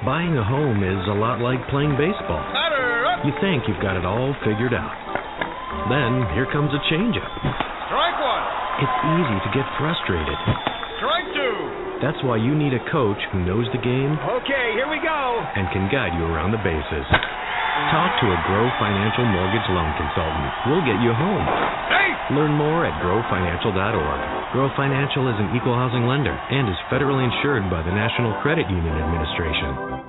Buying a home is a lot like playing baseball. You think you've got it all figured out. Then here comes a changeup. Strike one. It's easy to get frustrated. Strike two. That's why you need a coach who knows the game. Okay, here we go. And can guide you around the bases. Talk to a Grow Financial Mortgage Loan Consultant. We'll get you home. Hey! Learn more at growfinancial.org. Grow Financial is an equal housing lender and is federally insured by the National Credit Union Administration.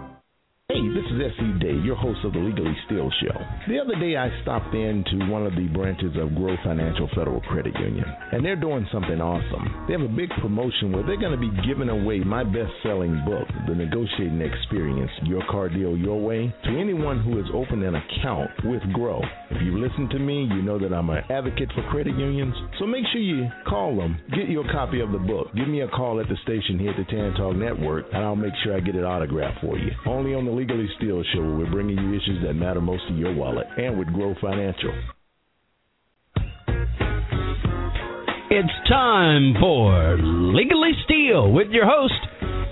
Hey, this is S.E. Day, your host of the Legally Steal Show. The other day I stopped into one of the branches of Grow Financial Federal Credit Union, and they're doing something awesome. They have a big promotion where they're going to be giving away my best-selling book, The Negotiating Experience, Your Car Deal Your Way, to anyone who has opened an account with Grow. If you listen to me, you know that I'm an advocate for credit unions, so make sure you call them, get your copy of the book, give me a call at the station here at the Tan Talk Network, and I'll make sure I get it autographed for you. Only on the Legally Steal Show, where we're bringing you issues that matter most to your wallet, and with Grow Financial. It's time for Legally Steal with your host,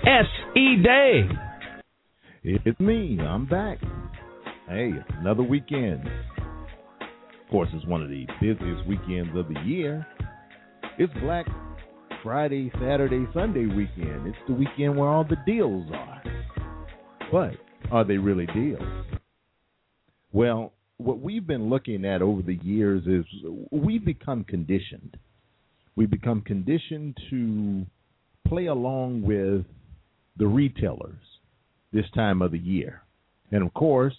S.E. Day. It's me. I'm back. Hey, another weekend. Of course, it's one of the busiest weekends of the year. It's Black Friday, Saturday, Sunday weekend. It's the weekend where all the deals are. But are they really deals? Well, what we've been looking at over the years is we've become conditioned. We've become conditioned to play along with the retailers this time of the year. And, of course,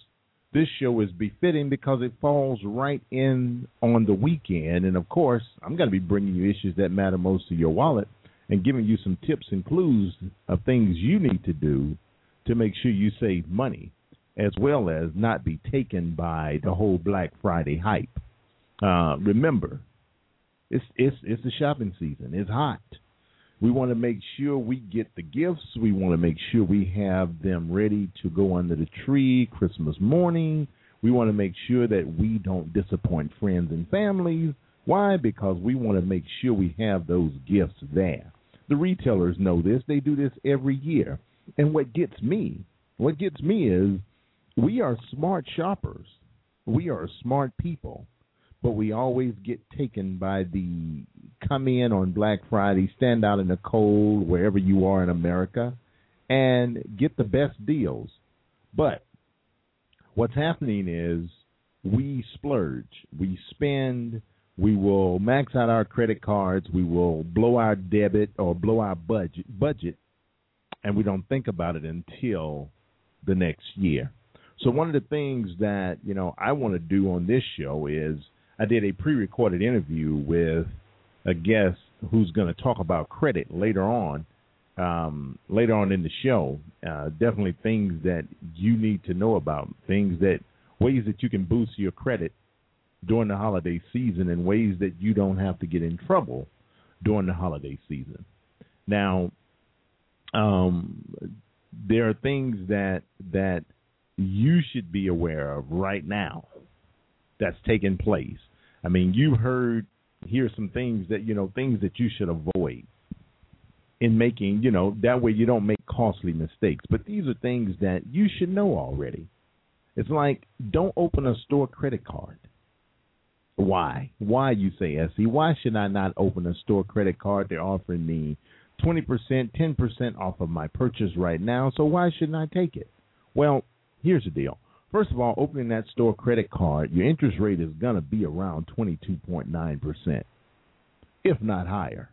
this show is befitting because it falls right in on the weekend. And, of course, I'm going to be bringing you issues that matter most to your wallet and giving you some tips and clues of things you need to do to make sure you save money, as well as not be taken by the whole Black Friday hype. Remember, it's the shopping season. It's hot. We want to make sure we get the gifts. We want to make sure we have them ready to go under the tree Christmas morning. We want to make sure that we don't disappoint friends and families. Why? Because we want to make sure we have those gifts there. The retailers know this. They do this every year. And what gets me is we are smart shoppers. We are smart people. But we always get taken by the come in on Black Friday, stand out in the cold, wherever you are in America, and get the best deals. But what's happening is we splurge. We spend. We will max out our credit cards. We will blow our debit or blow our budget. And we don't think about it until the next year. So one of the things that, I want to do on this show is I did a pre-recorded interview with a guest who's going to talk about credit later on in the show. Definitely things that you need to know about, ways that you can boost your credit during the holiday season and ways that you don't have to get in trouble during the holiday season. Now, there are things that you should be aware of right now that's taking place. I mean, you hear some things that, things that you should avoid in making, that way you don't make costly mistakes. But these are things that you should know already. It's like, don't open a store credit card. Why? Why, you say, SE? Why should I not open a store credit card? They're offering me 20%, 10% off of my purchase right now, so why shouldn't I take it? Well, here's the deal. First of all, opening that store credit card, your interest rate is going to be around 22.9%, if not higher.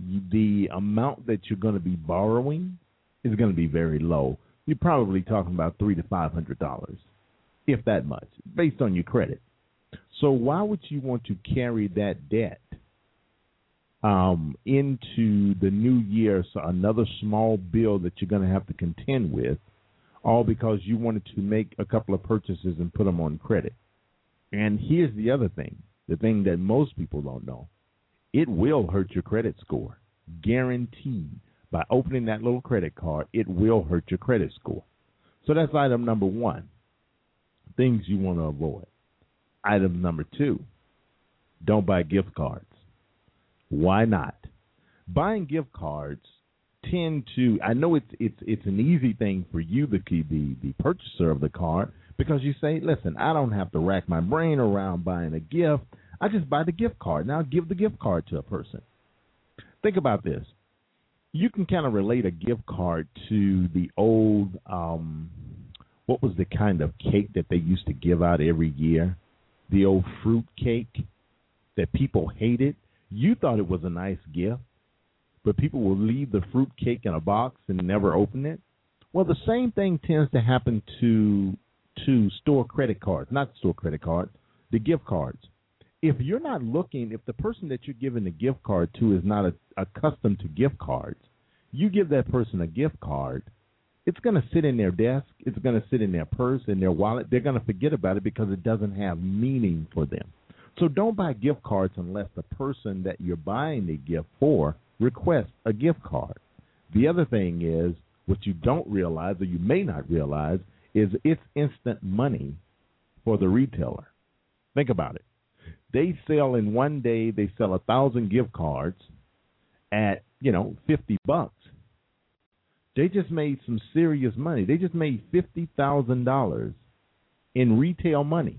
The amount that you're going to be borrowing is going to be very low. You're probably talking about $300 to $500, if that much, based on your credit. So why would you want to carry that debt into the new year, so another small bill that you're going to have to contend with, all because you wanted to make a couple of purchases and put them on credit? And here's the other thing, the thing that most people don't know. It will hurt your credit score, guaranteed. By opening that little credit card, it will hurt your credit score. So that's item number one, things you want to avoid. Item number two, don't buy gift cards. Why not? Buying gift cards tend to, I know it's an easy thing for you, the purchaser of the card, because you say, listen, I don't have to rack my brain around buying a gift. I just buy the gift card. Now give the gift card to a person. Think about this. You can kind of relate a gift card to the old, what was the kind of cake that they used to give out every year? The old fruit cake that people hated. You thought it was a nice gift, but people will leave the fruit cake in a box and never open it. Well, the same thing tends to happen to store credit cards, not store credit cards, the gift cards. If you're not looking, if the person that you're giving the gift card to is not accustomed to gift cards, you give that person a gift card, it's going to sit in their desk, it's going to sit in their purse, in their wallet. They're going to forget about it because it doesn't have meaning for them. So don't buy gift cards unless the person that you're buying the gift for requests a gift card. The other thing is, what you don't realize or you may not realize is it's instant money for the retailer. Think about it. They sell in one day, they sell 1,000 gift cards at, $50. They just made some serious money. They just made $50,000 in retail money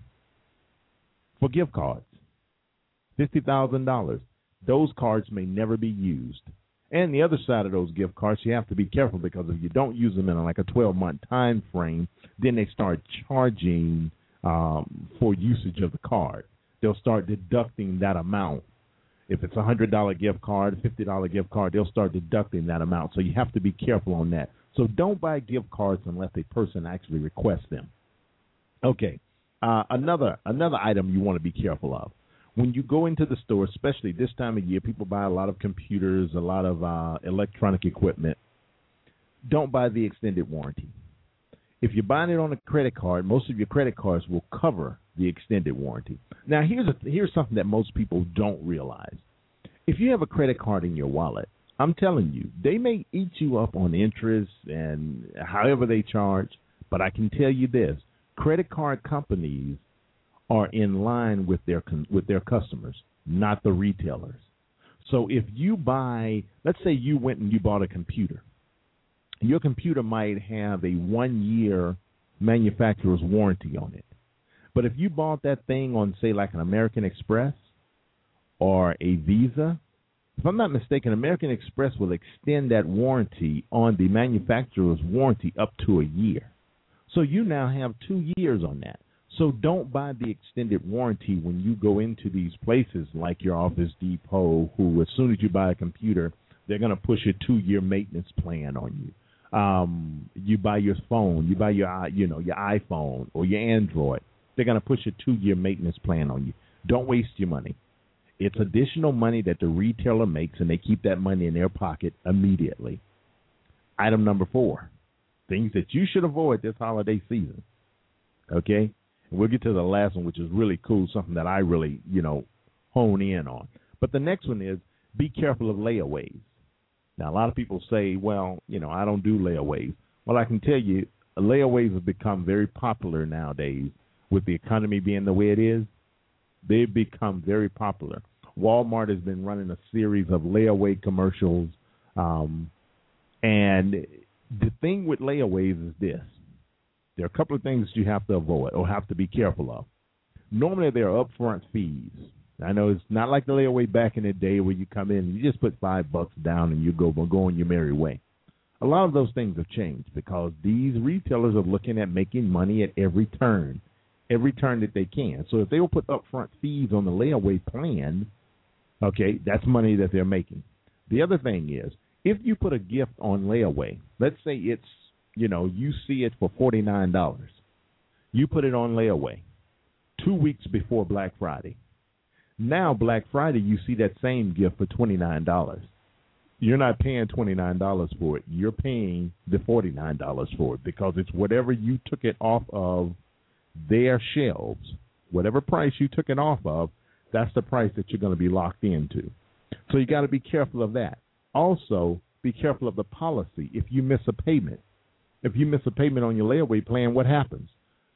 for gift cards, $50,000. Those cards may never be used. And the other side of those gift cards, you have to be careful, because if you don't use them in like a 12-month time frame, then they start charging for usage of the card. They'll start deducting that amount. If it's a $100 gift card, $50 gift card, they'll start deducting that amount. So you have to be careful on that. So don't buy gift cards unless a person actually requests them. Okay, another item you want to be careful of. When you go into the store, especially this time of year, people buy a lot of computers, a lot of electronic equipment. Don't buy the extended warranty. If you're buying it on a credit card, most of your credit cards will cover the extended warranty. Now, here's something that most people don't realize. If you have a credit card in your wallet, I'm telling you, they may eat you up on interest and however they charge, but I can tell you this, credit card companies are in line with their customers, not the retailers. So if you buy, let's say you went and you bought a computer. Your computer might have a 1-year manufacturer's warranty on it. But if you bought that thing on, say, like an American Express or a Visa, if I'm not mistaken, American Express will extend that warranty on the manufacturer's warranty up to a year. So you now have 2 years on that. So don't buy the extended warranty when you go into these places like your Office Depot, who as soon as you buy a computer, they're going to push a 2-year maintenance plan on you. You buy your phone, you buy your iPhone or your Android. They're going to push a 2-year maintenance plan on you. Don't waste your money. It's additional money that the retailer makes, and they keep that money in their pocket immediately. Item number 4, things that you should avoid this holiday season, okay? And we'll get to the last one, which is really cool, something that I really, hone in on. But the next one is be careful of layaways. Now, a lot of people say, well, I don't do layaways. Well, I can tell you layaways have become very popular nowadays. With the economy being the way it is, they've become very popular. Walmart has been running a series of layaway commercials. And the thing with layaways is this. There are a couple of things you have to avoid or have to be careful of. Normally, there are upfront fees. I know it's not like the layaway back in the day where you come in and you just put $5 down and you go on your merry way. A lot of those things have changed because these retailers are looking at making money at every turn that they can. So if they will put upfront fees on the layaway plan, okay, that's money that they're making. The other thing is, if you put a gift on layaway, let's say it's, you see it for $49. You put it on layaway 2 weeks before Black Friday. Now Black Friday, you see that same gift for $29. You're not paying $29 for it. You're paying the $49 for it because it's whatever you took it off of their shelves. Whatever price you took it off of, that's the price that you're going to be locked into. So you got to be careful of that. Also, be careful of the policy. If you miss a payment on your layaway plan, what happens?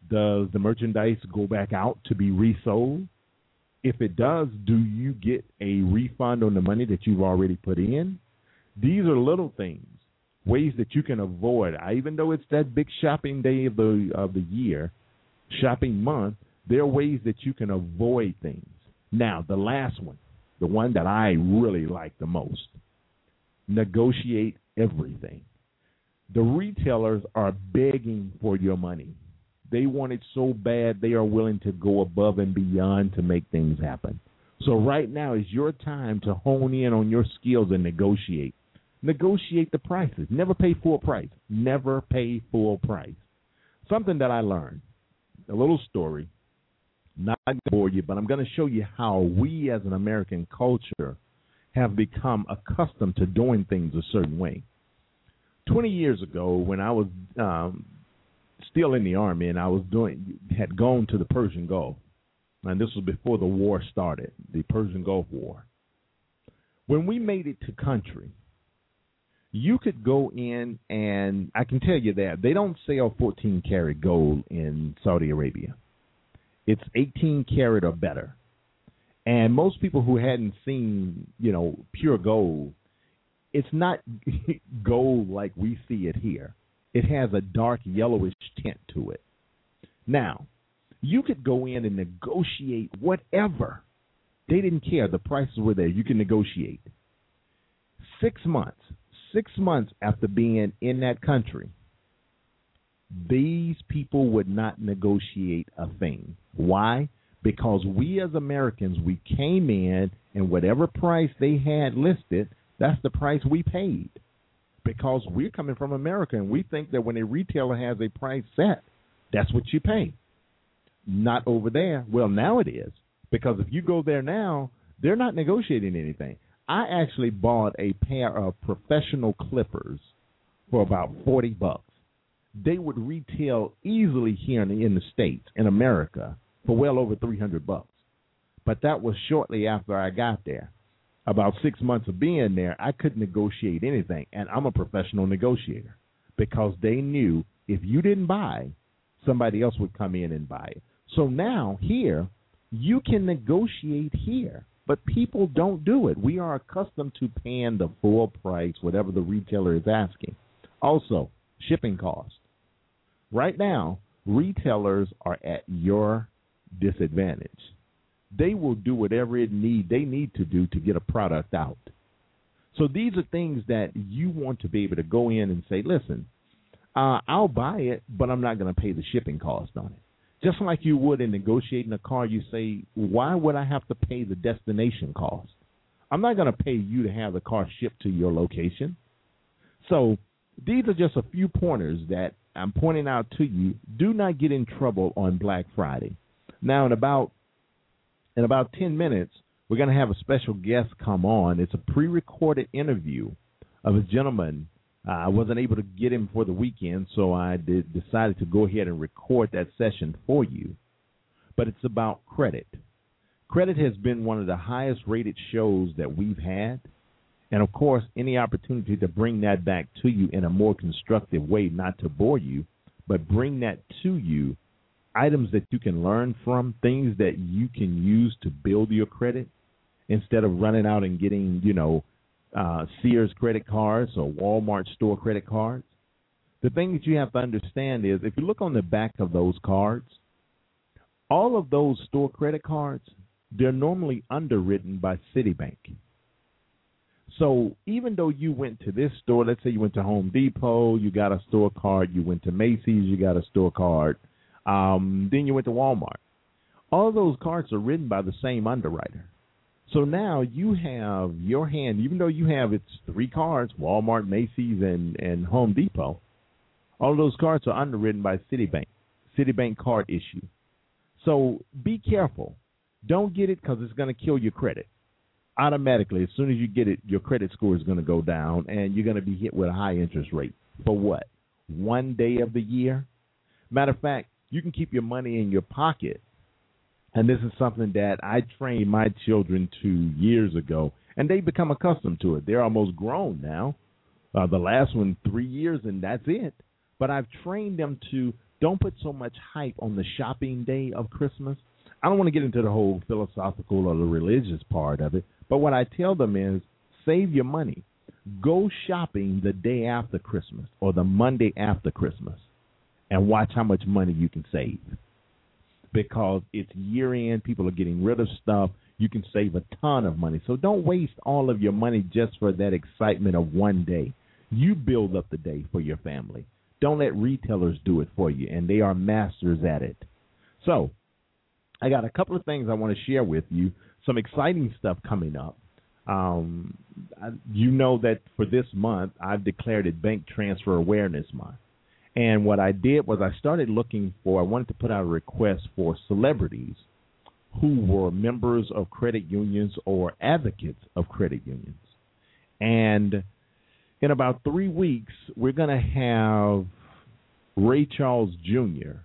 Does the merchandise go back out to be resold? If it does, do you get a refund on the money that you've already put in? These are little things ways that you can avoid, even though it's that big shopping day of the year, shopping month, there are ways that you can avoid things. Now, the last one, the one that I really like the most, negotiate everything. The retailers are begging for your money. They want it so bad they are willing to go above and beyond to make things happen. So right now is your time to hone in on your skills and negotiate. Negotiate the prices. Never pay full price. Never pay full price. Something that I learned, a little story, not going to bore you, but I'm going to show you how we as an American culture have become accustomed to doing things a certain way. 20 years ago when I was still in the Army and I was had gone to the Persian Gulf, and this was before the war started, the Persian Gulf War. When we made it to country, you could go in, and I can tell you that they don't sell 14-karat gold in Saudi Arabia. It's 18-karat or better. And most people who hadn't seen, pure gold, it's not gold like we see it here. It has a dark yellowish tint to it. Now, you could go in and negotiate whatever. They didn't care. The prices were there. You can negotiate. 6 months. 6 months after being in that country, these people would not negotiate a thing. Why? Because we as Americans, we came in and whatever price they had listed, that's the price we paid. Because we're coming from America and we think that when a retailer has a price set, that's what you pay. Not over there. Well, now it is. Because if you go there now, they're not negotiating anything. I actually bought a pair of professional clippers for about $40. They would retail easily here in the States, in America, for well over $300. But that was shortly after I got there. About 6 months of being there, I couldn't negotiate anything, and I'm a professional negotiator because they knew if you didn't buy, somebody else would come in and buy it. So now here, you can negotiate here, but people don't do it. We are accustomed to paying the full price, whatever the retailer is asking. Also, shipping costs. Right now, retailers are at your disadvantage. They will do whatever they need to do to get a product out. So these are things that you want to be able to go in and say, listen, I'll buy it, but I'm not going to pay the shipping cost on it. Just like you would in negotiating a car, you say, why would I have to pay the destination cost? I'm not going to pay you to have the car shipped to your location. So these are just a few pointers that I'm pointing out to you. Do not get in trouble on Black Friday. Now, in about 10 minutes, we're going to have a special guest come on. It's a pre-recorded interview of a gentleman. I wasn't able to get him for the weekend, so I decided to go ahead and record that session for you. But it's about credit. Credit has been one of the highest rated shows that we've had. And, of course, any opportunity to bring that back to you in a more constructive way, not to bore you, but bring that to you. Items that you can learn from, things that you can use to build your credit instead of running out and getting, Sears credit cards or Walmart store credit cards. The thing that you have to understand is if you look on the back of those cards, all of those store credit cards, they're normally underwritten by Citibank. So even though you went to this store, let's say you went to Home Depot, you got a store card, you went to Macy's, you got a store card, then you went to Walmart. All those cards are written by the same underwriter. So now you have your hand, even though you have its three cards, Walmart, Macy's, and Home Depot, all those cards are underwritten by Citibank card issue. So be careful. Don't get it because it's going to kill your credit. Automatically, as soon as you get it, your credit score is going to go down, and you're going to be hit with a high interest rate. For what? One day of the year? Matter of fact, you can keep your money in your pocket, and this is something that I trained my children to years ago, and they become accustomed to it. They're almost grown now. The last one, 3 years, and that's it. But I've trained them to don't put so much hype on the shopping day of Christmas. I don't want to get into the whole philosophical or the religious part of it, but what I tell them is save your money. Go shopping the day after Christmas or the Monday after Christmas and watch how much money you can save, because it's year-end. People are getting rid of stuff. You can save a ton of money. So don't waste all of your money just for that excitement of one day. You build up the day for your family. Don't let retailers do it for you, and they are masters at it. So I got a couple of things I want to share with you, some exciting stuff coming up. You know that for this month, I've declared it Bank Transfer Awareness Month. And what I did was I started looking for, I wanted to put out a request for celebrities who were members of credit unions or advocates of credit unions. And in about 3 weeks, we're going to have Ray Charles Jr.,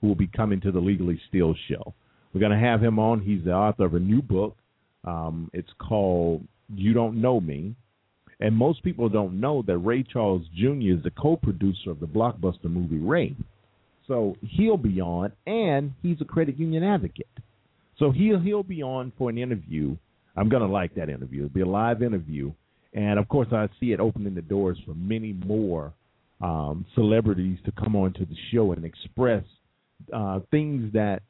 who will be coming to the Legally Steal Show. We're going to have him on. He's the author of a new book. It's called You Don't Know Me. And most people don't know that Ray Charles Jr. is the co-producer of the blockbuster movie Ray. So he'll be on, and he's a credit union advocate. So he'll be on for an interview. I'm going to like that interview. It'll be a live interview. And, of course, I see it opening the doors for many more celebrities to come on to the show and express things that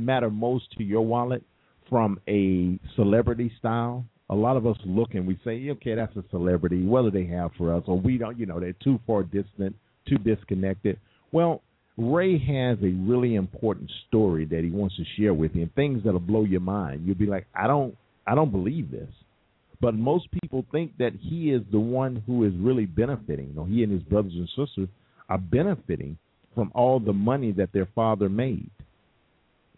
matter most to your wallet from a celebrity style. A lot of us look and we say, okay, that's a celebrity. What do they have for us? Or we don't, you know, they're too far distant, too disconnected. Well, Ray has a really important story that he wants to share with you, and things that'll blow your mind. You'll be like, I don't believe this. But most people think that he is the one who is really benefiting. Or he and his brothers and sisters are benefiting from all the money that their father made.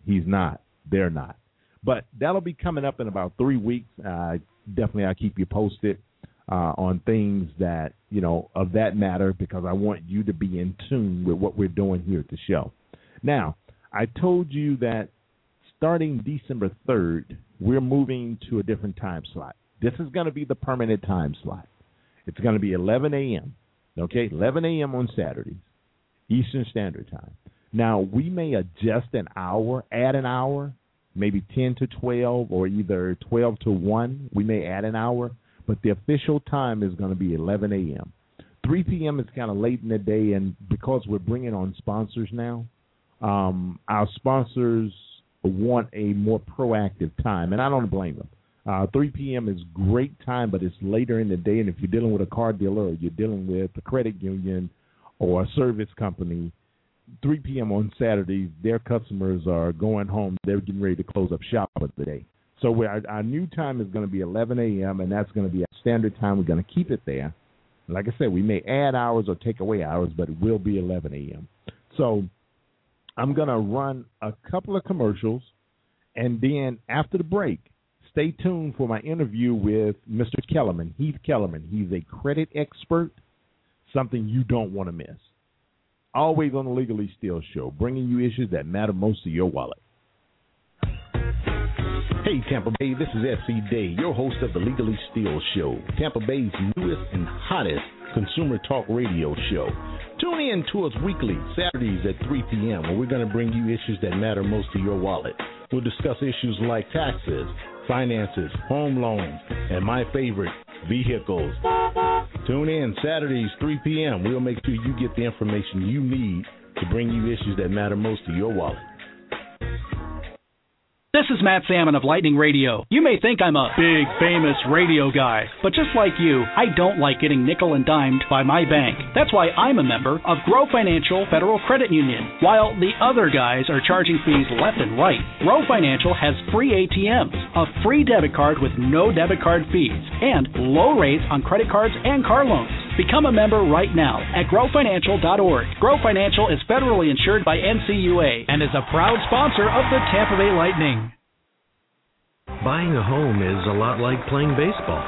He's not. They're not. But that'll be coming up in about 3 weeks. Definitely I'll keep you posted on things that, you know, of that matter, because I want you to be in tune with what we're doing here at the show. Now, I told you that starting December 3rd, we're moving to a different time slot. This is going to be the permanent time slot. It's going to be 11 a.m., okay, 11 a.m. on Saturdays, Eastern Standard Time. Now, we may adjust an hour, add an hour, maybe 10 to 12 or either 12 to 1. We may add an hour, but the official time is going to be 11 a.m. 3 p.m. is kind of late in the day, and because we're bringing on sponsors now, our sponsors want a more proactive time, and I don't blame them. 3 p.m. is great time, but it's later in the day, and if you're dealing with a car dealer or you're dealing with a credit union or a service company, 3 p.m. on Saturdays, their customers are going home. They're getting ready to close up shop for the day. So our new time is going to be 11 a.m., and that's going to be our standard time. We're going to keep it there. Like I said, we may add hours or take away hours, but it will be 11 a.m. So I'm going to run a couple of commercials, and then after the break, stay tuned for my interview with Mr. Kellerman, Heath Kellerman. He's a credit expert, something you don't want to miss. Always on the Legally Steal Show, bringing you issues that matter most to your wallet. Hey, Tampa Bay, this is S.E. Day, your host of the Legally Steal Show, Tampa Bay's newest and hottest consumer talk radio show. Tune in to us weekly, Saturdays at 3 p.m., where we're going to bring you issues that matter most to your wallet. We'll discuss issues like taxes, finances, home loans, and my favorite, vehicles. Tune in Saturdays, 3 p.m. We'll make sure you get the information you need to bring you issues that matter most to your wallet. This is Matt Salmon of Lightning Radio. You may think I'm a big, famous radio guy, but just like you, I don't like getting nickel and dimed by my bank. That's why I'm a member of Grow Financial Federal Credit Union. While the other guys are charging fees left and right, Grow Financial has free ATMs, a free debit card with no debit card fees, and low rates on credit cards and car loans. Become a member right now at growfinancial.org. Grow Financial is federally insured by NCUA and is a proud sponsor of the Tampa Bay Lightning. Buying a home is a lot like playing baseball.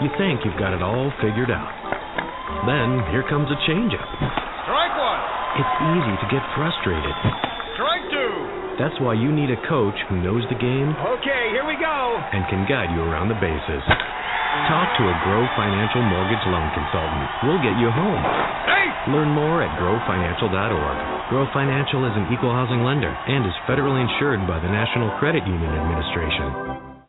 You think you've got it all figured out. Then here comes a changeup. Strike one. It's easy to get frustrated. Strike two. That's why you need a coach who knows the game. Okay, here we go. And can guide you around the bases. Talk to a Grow Financial Mortgage Loan Consultant. We'll get you home. Hey! Learn more at growfinancial.org. Grow Financial is an equal housing lender and is federally insured by the National Credit Union Administration.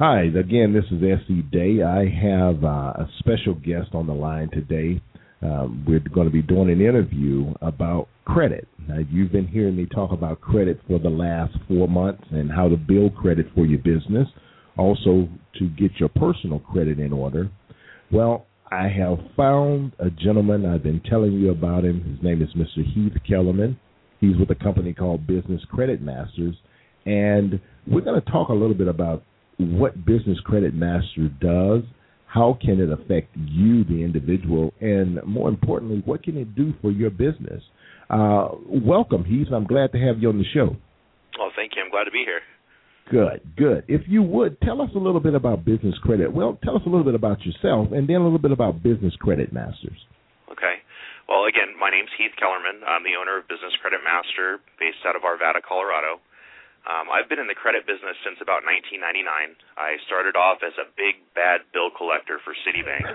Hi, again, this is S.E. Day. I have a special guest on the line today. We're going to be doing an interview about credit. Now, you've been hearing me talk about credit for the last 4 months and how to build credit for your business, also to get your personal credit in order. Well, I have found a gentleman. I've been telling you about him. His name is Mr. Heath Kellerman. He's with a company called Business Credit Masters, and we're going to talk a little bit about what Business Credit Master does, how can it affect you, the individual, and more importantly, what can it do for your business? Welcome, Heath. I'm glad to have you on the show. Oh, thank you. I'm glad to be here. Good, good. If you would, tell us a little bit about Business Credit. Well, tell us a little bit about yourself and then a little bit about Business Credit Masters. Okay. Well, again, my name's Heath Kellerman. I'm the owner of Business Credit Master based out of Arvada, Colorado. I've been in the credit business since about 1999. I started off as a big, bad bill collector for Citibank. and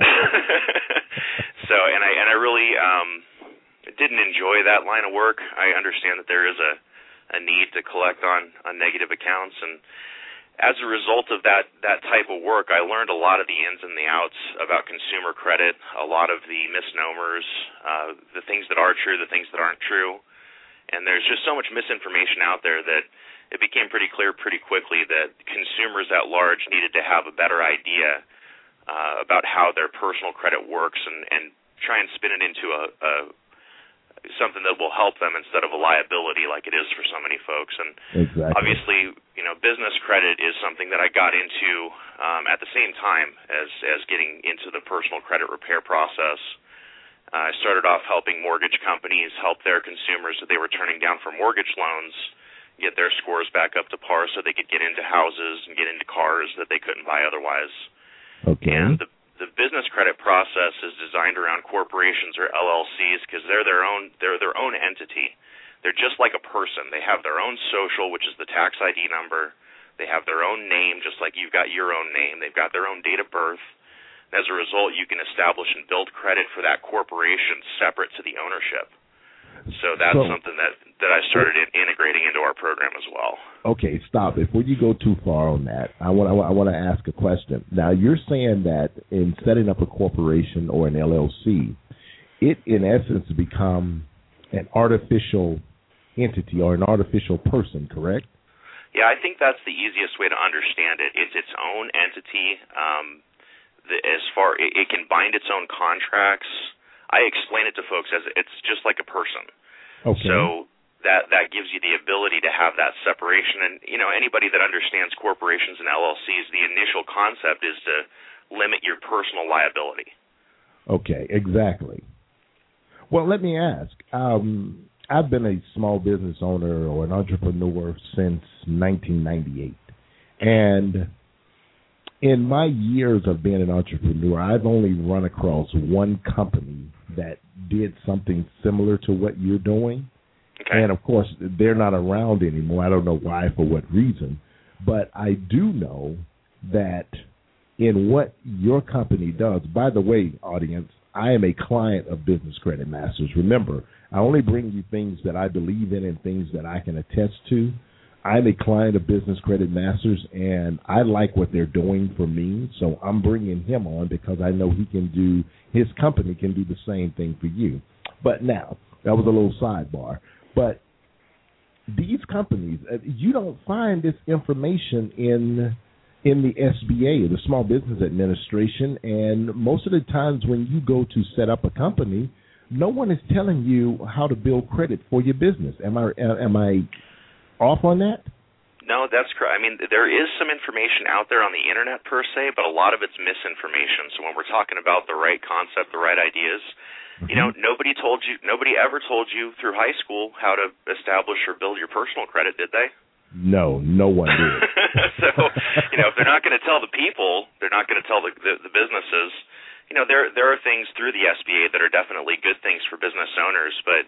I really didn't enjoy that line of work. I understand that there is a need to collect on negative accounts. And as a result of that type of work, I learned a lot of the ins and the outs about consumer credit, a lot of the misnomers, the things that are true, the things that aren't true. And there's just so much misinformation out there that it became pretty clear pretty quickly that consumers at large needed to have a better idea about how their personal credit works and try and spin it into a something that will help them instead of a liability like it is for so many folks. And exactly. Obviously, you know, business credit is something that I got into at the same time as getting into the personal credit repair process. I started off helping mortgage companies help their consumers that they were turning down for mortgage loans get their scores back up to par so they could get into houses and get into cars that they couldn't buy otherwise. Okay. And the business credit process is designed around corporations or LLCs because they're their own entity. They're just like a person. They have their own social, which is the tax ID number. They have their own name, just like you've got your own name. They've got their own date of birth. As a result, you can establish and build credit for that corporation separate to the ownership. So that's something that I started integrating into our program as well. Okay, stop. Before you go too far on that, I want to ask a question. Now, you're saying that in setting up a corporation or an LLC, it in essence become an artificial entity or an artificial person, correct? Yeah, I think that's the easiest way to understand it. It's its own entity. As far it can bind its own contracts. I explain it to folks as it's just like a person. Okay. So that gives you the ability to have that separation. And you know, anybody that understands corporations and LLCs, the initial concept is to limit your personal liability. Okay, exactly. Well, let me ask. I've been a small business owner or an entrepreneur since 1998, and in my years of being an entrepreneur, I've only run across one company that did something similar to what you're doing. Okay. And, of course, they're not around anymore. I don't know why, for what reason. But I do know that in what your company does, by the way, audience, I am a client of Business Credit Masters. Remember, I only bring you things that I believe in and things that I can attest to. I'm a client of Business Credit Masters, and I like what they're doing for me, so I'm bringing him on because I know his company can do the same thing for you. But now, that was a little sidebar. But these companies, you don't find this information in the SBA, the Small Business Administration, and most of the times when you go to set up a company, no one is telling you how to build credit for your business. Am I off on that? No, that's correct. I mean, there is some information out there on the internet per se, but a lot of it's misinformation. So when we're talking about the right concept, the right ideas, mm-hmm. You know, nobody ever told you through high school how to establish or build your personal credit, did they? No, no one did. So, you know, if they're not going to tell the people, they're not going to tell the businesses. You know, there are things through the SBA that are definitely good things for business owners, but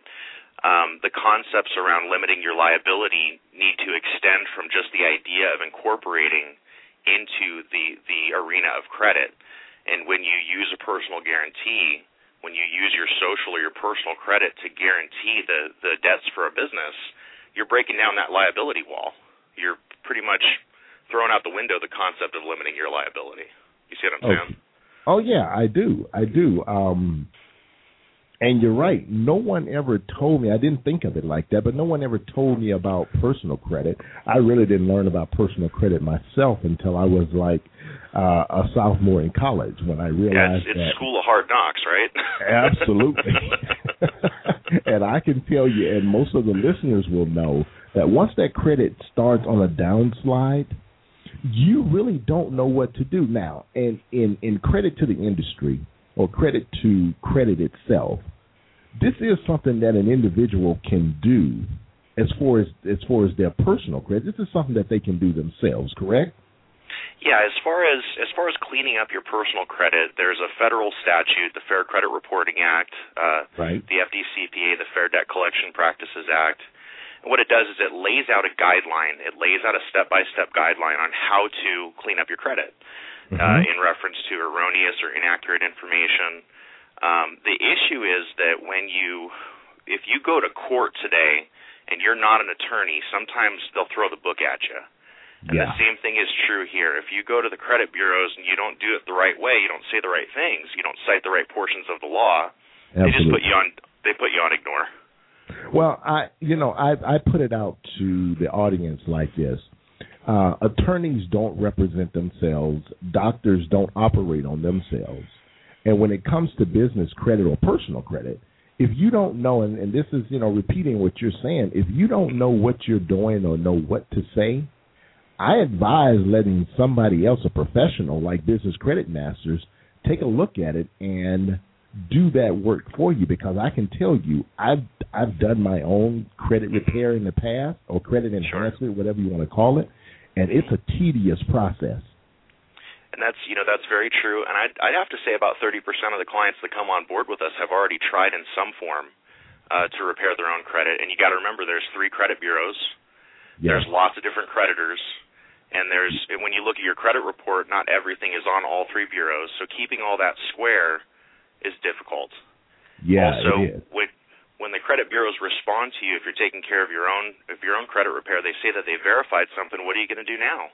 the concepts around limiting your liability need to extend from just the idea of incorporating into the arena of credit. And when you use a personal guarantee, when you use your social or your personal credit to guarantee the debts for a business, you're breaking down that liability wall. You're pretty much thrown out the window the concept of limiting your liability. You see what I'm saying? Oh, yeah, I do. And you're right. No one ever told me. I didn't think of it like that, but no one ever told me about personal credit. I really didn't learn about personal credit myself until I was like a sophomore in college when I realized it's school of hard knocks, right? Absolutely. And I can tell you, and most of the listeners will know, that once that credit starts on a downslide, you really don't know what to do now. And in credit to the industry, or credit to credit itself, this is something that an individual can do as far as their personal credit. This is something that they can do themselves, correct? Yeah, as far as cleaning up your personal credit, there's a federal statute, the Fair Credit Reporting Act, the FDCPA, the Fair Debt Collection Practices Act. And what it does is it lays out a guideline. It lays out a step-by-step guideline on how to clean up your credit. Mm-hmm. In reference to erroneous or inaccurate information. The issue is that if you go to court today and you're not an attorney, sometimes they'll throw the book at you. And the same thing is true here. If you go to the credit bureaus and you don't do it the right way, you don't say the right things, you don't cite the right portions of the law, Absolutely. They just put you on ignore. Well, I put it out to the audience like this. Attorneys don't represent themselves. Doctors don't operate on themselves. And when it comes to business credit or personal credit, if you don't know, and this is, repeating what you're saying, if you don't know what you're doing or know what to say, I advise letting somebody else, a professional like Business Credit Masters, take a look at it and do that work for you, because I can tell you I've done my own credit repair in the past, or credit enhancement, whatever you want to call it, and it's a tedious process. And that's very true. And I'd have to say about 30% of the clients that come on board with us have already tried in some form to repair their own credit. And you got to remember, there's 3 credit bureaus, there's lots of different creditors, and when you look at your credit report, not everything is on all 3 bureaus. So keeping all that square is difficult. Yeah. Also, it is. When the credit bureaus respond to you, if you're taking care of your own credit repair, they say that they verified something. What are you going to do now?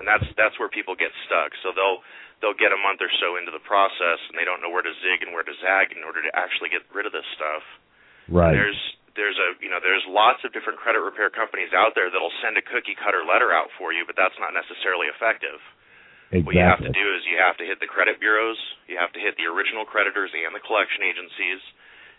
And that's where people get stuck. So they'll get a month or so into the process, and they don't know where to zig and where to zag in order to actually get rid of this stuff. Right. And there's lots of different credit repair companies out there that'll send a cookie cutter letter out for you, but that's not necessarily effective. Exactly. What you have to do is you have to hit the credit bureaus, you have to hit the original creditors and the collection agencies,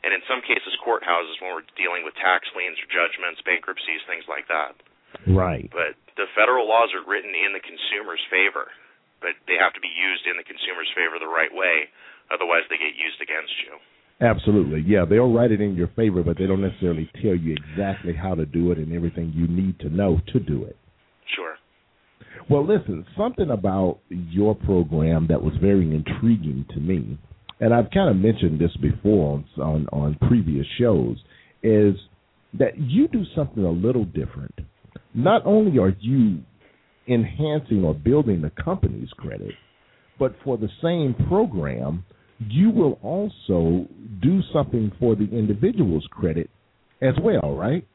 and in some cases courthouses when we're dealing with tax liens or judgments, bankruptcies, things like that. Right. But the federal laws are written in the consumer's favor, but they have to be used in the consumer's favor the right way, otherwise they get used against you. Absolutely, yeah. They'll write it in your favor, but they don't necessarily tell you exactly how to do it and everything you need to know to do it. Sure. Well, listen, something about your program that was very intriguing to me, and I've kind of mentioned this before on previous shows, is that you do something a little different. Not only are you enhancing or building the company's credit, but for the same program, you will also do something for the individual's credit as well, right?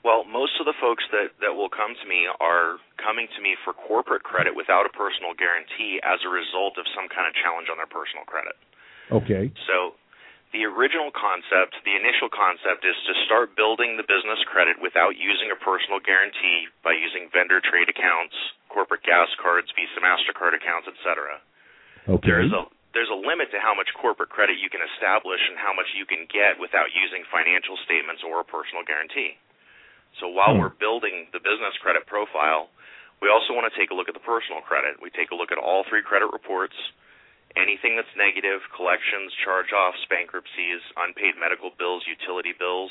Well, most of the folks that will come to me are coming to me for corporate credit without a personal guarantee as a result of some kind of challenge on their personal credit. Okay. So the initial concept is to start building the business credit without using a personal guarantee by using vendor trade accounts, corporate gas cards, Visa, MasterCard accounts, et cetera. Okay. There's a limit to how much corporate credit you can establish and how much you can get without using financial statements or a personal guarantee. So while we're building the business credit profile, we also want to take a look at the personal credit. We take a look at all 3 credit reports, anything that's negative, collections, charge-offs, bankruptcies, unpaid medical bills, utility bills.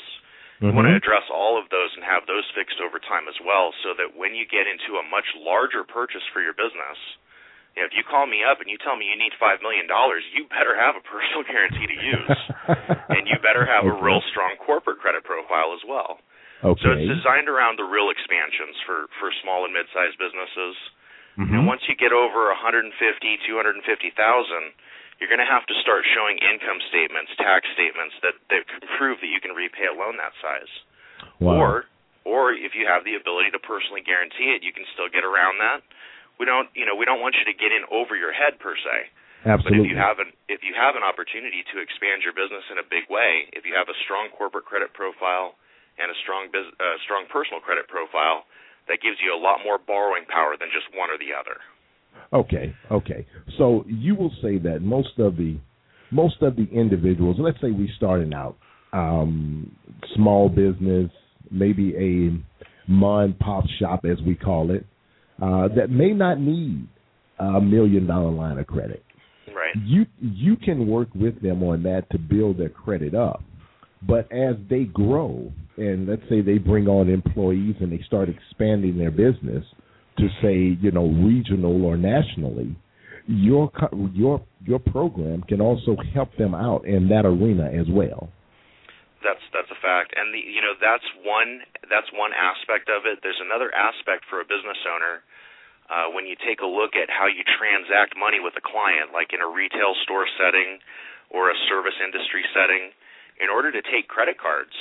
Mm-hmm. We want to address all of those and have those fixed over time as well, so that when you get into a much larger purchase for your business, if you call me up and you tell me you need $5 million, you better have a personal guarantee to use, and you better have a real strong corporate credit profile as well. Okay. So it's designed around the real expansions for small and mid-sized businesses. Mm-hmm. And once you get over $150,000, $250,000, you're going to have to start showing income statements, tax statements that prove that you can repay a loan that size. Wow. Or Or if you have the ability to personally guarantee it, you can still get around that. We don't want you to get in over your head per se. Absolutely. But if you have an opportunity to expand your business in a big way, if you have a strong corporate credit profile and a strong personal credit profile, that gives you a lot more borrowing power than just one or the other. Okay. So you will say that most of the individuals, let's say we started out small business, maybe a mom-and-pop shop as we call it, that may not need a $1 million line of credit. Right. You can work with them on that to build their credit up. But as they grow, and let's say they bring on employees and they start expanding their business to say, regional or nationally, your program can also help them out in that arena as well. That's a fact, and that's one aspect of it. There's another aspect for a business owner. When you take a look at how you transact money with a client, like in a retail store setting or a service industry setting, in order to take credit cards,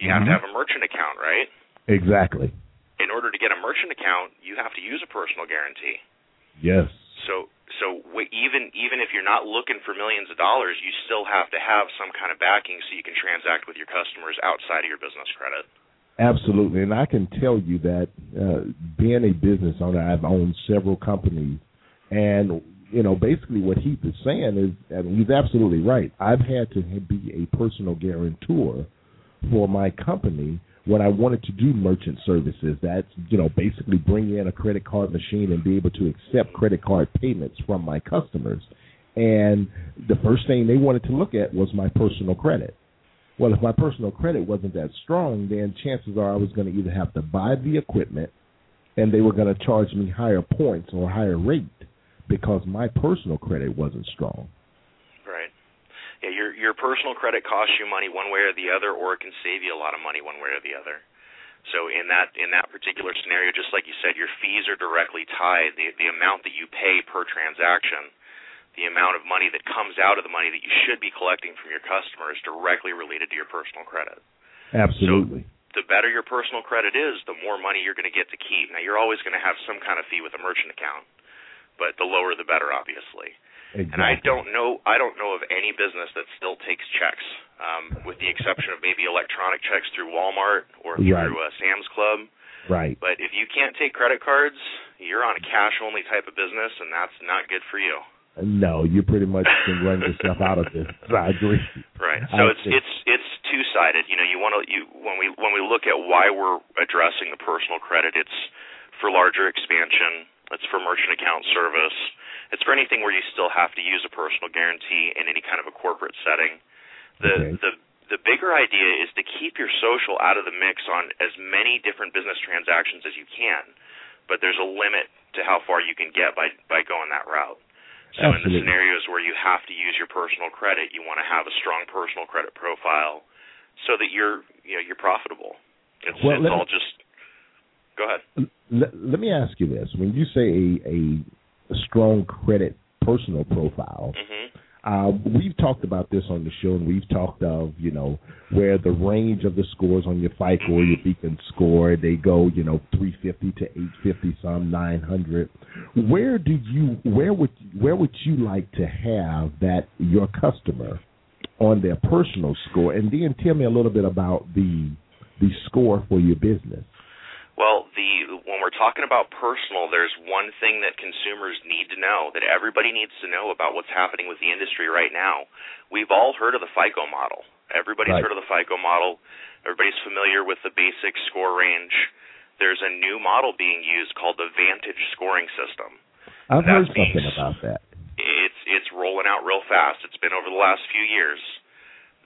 you have to have a merchant account, right? Exactly. In order to get a merchant account, you have to use a personal guarantee. Yes. So even if you're not looking for millions of dollars, you still have to have some kind of backing so you can transact with your customers outside of your business credit. Absolutely, and I can tell you that being a business owner, I've owned several companies, and basically what Heath is saying is, and he's absolutely right. I've had to be a personal guarantor for my company when I wanted to do merchant services. That's basically bring in a credit card machine and be able to accept credit card payments from my customers. And the first thing they wanted to look at was my personal credit. Well, if my personal credit wasn't that strong, then chances are I was going to either have to buy the equipment and they were going to charge me higher points or higher rate because my personal credit wasn't strong. Right. Yeah, your personal credit costs you money one way or the other, or it can save you a lot of money one way or the other. So in that particular scenario, just like you said, your fees are directly tied. The amount that you pay per transaction, the amount of money that comes out of the money that you should be collecting from your customer is directly related to your personal credit. Absolutely. So the better your personal credit is, the more money you're going to get to keep. Now, you're always going to have some kind of fee with a merchant account, but the lower the better, obviously. Exactly. And I don't know of any business that still takes checks, with the exception of maybe electronic checks through Walmart or through Sam's Club. Right. But if you can't take credit cards, you're on a cash-only type of business, and that's not good for you. No, you pretty much can run yourself out of this. I agree. Right. So it's two-sided. When we look at why we're addressing the personal credit, it's for larger expansion, it's for merchant account service, it's for anything where you still have to use a personal guarantee in any kind of a corporate setting. The bigger idea is to keep your social out of the mix on as many different business transactions as you can, but there's a limit to how far you can get by going that route. So absolutely. In the scenarios where you have to use your personal credit, you want to have a strong personal credit profile so that you're profitable. Go ahead. Let me ask you this. When you say a strong credit personal profile, we've talked about this on the show, and we've talked of, where the range of the scores on your FICO or your Beacon score, they go, 350 to 850, some 900. Where would you like to have that your customer on their personal score? And then tell me a little bit about the score for your business. Well, when we're talking about personal, there's one thing that consumers need to know, that everybody needs to know about what's happening with the industry right now. We've all heard of the FICO model. Everybody's heard of the FICO model. Everybody's familiar with the basic score range. There's a new model being used called the Vantage Scoring System. I've heard something about that. It's rolling out real fast. It's been over the last few years.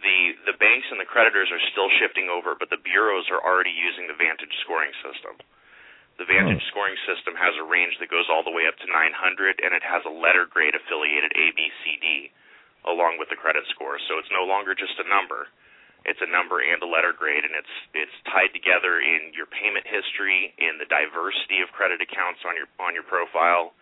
The banks and the creditors are still shifting over, but the bureaus are already using the Vantage Scoring System. The Vantage Scoring System has a range that goes all the way up to 900, and it has a letter grade affiliated A, B, C, D, along with the credit score. So it's no longer just a number. It's a number and a letter grade, and it's tied together in your payment history, in the diversity of credit accounts on your profile.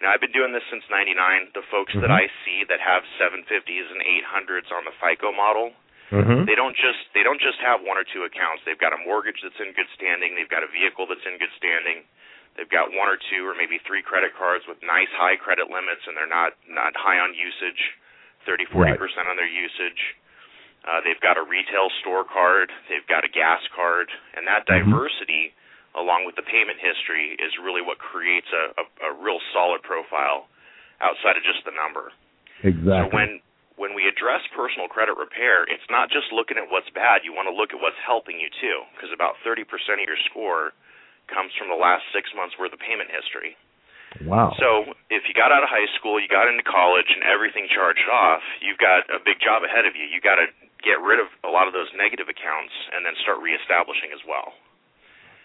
Now, I've been doing this since 99. The folks that I see that have 750s and 800s on the FICO model, Mm-hmm. They don't just have one or two accounts. They've got a mortgage that's in good standing. They've got a vehicle that's in good standing. They've got one or two or maybe three credit cards with nice high credit limits, and they're not high on usage, 30-40% on their usage. They've got a retail store card. They've got a gas card. And that diversity, mm-hmm. along with the payment history, is really what creates a real solid profile outside of just the number. Exactly. So when we address personal credit repair, it's not just looking at what's bad. You want to look at what's helping you, too, because about 30% of your score comes from the last 6 months' worth of payment history. Wow. So if you got out of high school, you got into college, and everything charged off, you've got a big job ahead of you. You've got to get rid of a lot of those negative accounts and then start reestablishing as well.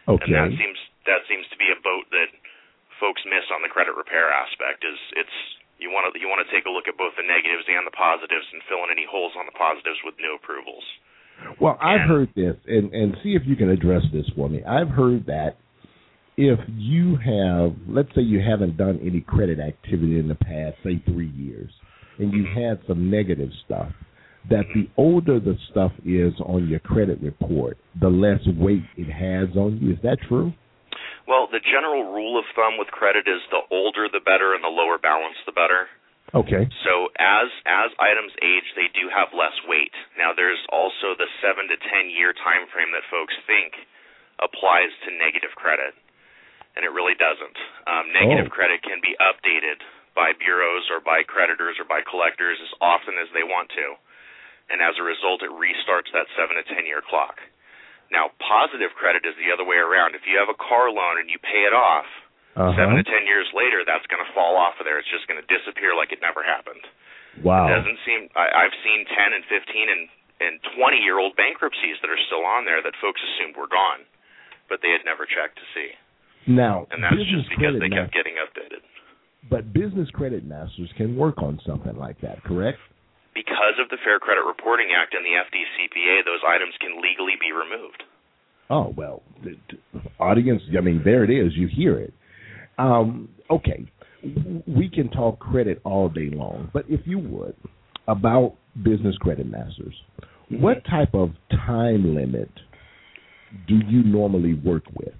Okay. And that seems to be a boat that folks miss on the credit repair aspect is it's – You want to take a look at both the negatives and the positives and fill in any holes on the positives with new approvals. Well, I've heard this, and see if you can address this for me. I've heard that if you have, let's say you haven't done any credit activity in the past, say, 3 years, and you had some negative stuff, that the older the stuff is on your credit report, the less weight it has on you. Is that true? Well, the general rule of thumb with credit is the older the better and the lower balance the better. Okay. So as items age, they do have less weight. Now, there's also the 7 to 10-year time frame that folks think applies to negative credit, and it really doesn't. Negative credit can be updated by bureaus or by creditors or by collectors as often as they want to, and as a result, it restarts that 7 to 10-year clock. Now, positive credit is the other way around. If you have a car loan and you pay it off, 7 to 10 years later, that's going to fall off of there. It's just going to disappear like it never happened. Wow. It doesn't seem – I've seen 10 and 15 and 20-year-old bankruptcies that are still on there that folks assumed were gone, but they had never checked to see. Now, and that's just because they kept getting updated. But Business Credit Masters can work on something like that, correct? Because of the Fair Credit Reporting Act and the FDCPA, those items can legally be removed. Oh, well, audience, I mean, there it is. You hear it. Okay, we can talk credit all day long, but if you would, about Business Credit Masters, what type of time limit do you normally work with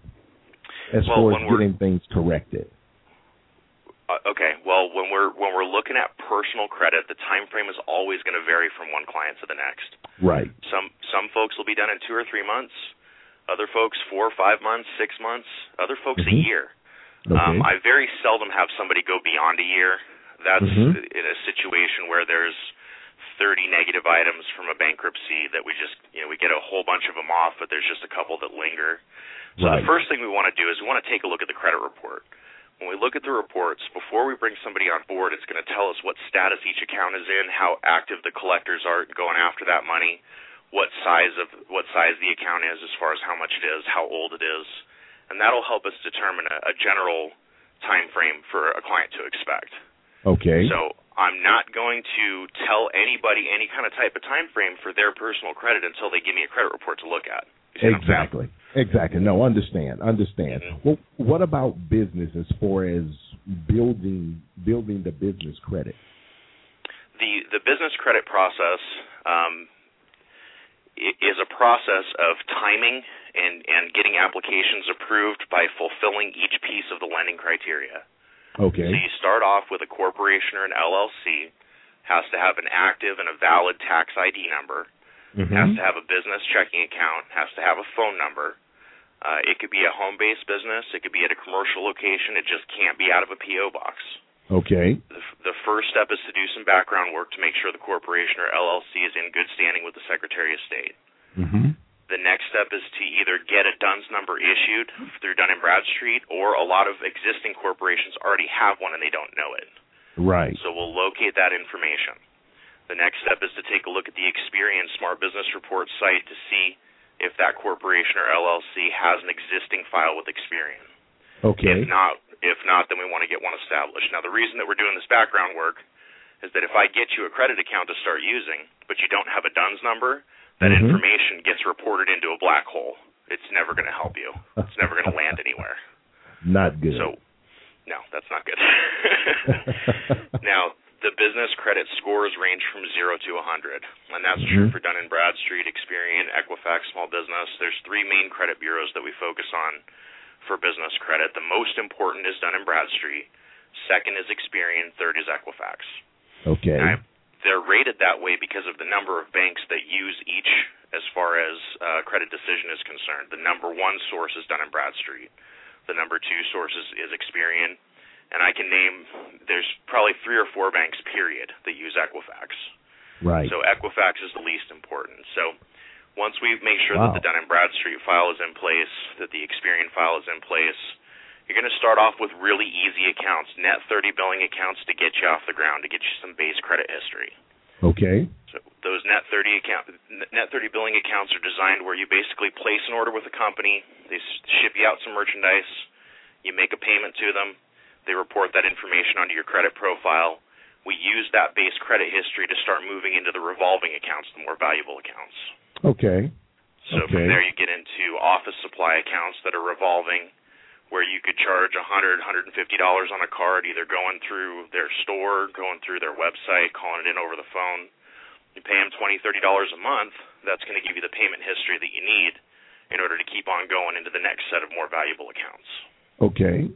as far as getting things corrected? Okay. Well, when we're looking at personal credit, the time frame is always going to vary from one client to the next. Right. Some folks will be done in 2 or 3 months. Other folks, 4 or 5 months, 6 months. Other folks, a year. Okay. I very seldom have somebody go beyond a year. That's in a situation where there's 30 negative items from a bankruptcy that we just we get a whole bunch of them off, but there's just a couple that linger. So the first thing we want to do is we want to take a look at the credit report. When we look at the reports, before we bring somebody on board, it's going to tell us what status each account is in, how active the collectors are going after that money, what size the account is as far as how much it is, how old it is, and that'll help us determine a general time frame for a client to expect. Okay. So I'm not going to tell anybody any kind of type of time frame for their personal credit until they give me a credit report to look at. Exactly. Exactly. No, understand. Mm-hmm. Well, what about business as far as building the business credit? The business credit process is a process of timing and getting applications approved by fulfilling each piece of the lending criteria. Okay. So you start off with a corporation or an LLC, has to have an active and a valid tax ID number. Mm-hmm. Has to have a business checking account, has to have a phone number. It could be a home-based business. It could be at a commercial location. It just can't be out of a P.O. box. Okay. The first step is to do some background work to make sure the corporation or LLC is in good standing with the Secretary of State. Mm-hmm. The next step is to either get a DUNS number issued through Dun & Bradstreet, or a lot of existing corporations already have one and they don't know it. Right. So we'll locate that information. The next step is to take a look at the Experian Smart Business Report site to see if that corporation or LLC has an existing file with Experian. Okay. If not, then we want to get one established. Now, the reason that we're doing this background work is that if I get you a credit account to start using, but you don't have a DUNS number, that information gets reported into a black hole. It's never going to help you. It's never going to land anywhere. Not good. So, no, that's not good. Now, the business credit scores range from 0 to 100, and that's true for Dun & Bradstreet, Experian, Equifax, small business. There's three main credit bureaus that we focus on for business credit. The most important is Dun & Bradstreet, second is Experian, third is Equifax. Okay. They're rated that way because of the number of banks that use each as far as credit decision is concerned. The number one source is Dun & Bradstreet. The number two source is Experian. And I can name, there's probably three or four banks, period, that use Equifax. Right. So Equifax is the least important. So once we make sure that the Dun & Bradstreet file is in place, that the Experian file is in place, you're going to start off with really easy accounts, net 30 billing accounts to get you off the ground, to get you some base credit history. Okay. So those net 30 billing accounts are designed where you basically place an order with a company, they ship you out some merchandise, you make a payment to them, they report that information onto your credit profile. We use that base credit history to start moving into the revolving accounts, the more valuable accounts. Okay. So from there you get into office supply accounts that are revolving, where you could charge $100, $150 on a card, either going through their store, going through their website, calling it in over the phone. You pay them $20, $30 a month, that's going to give you the payment history that you need in order to keep on going into the next set of more valuable accounts. Okay.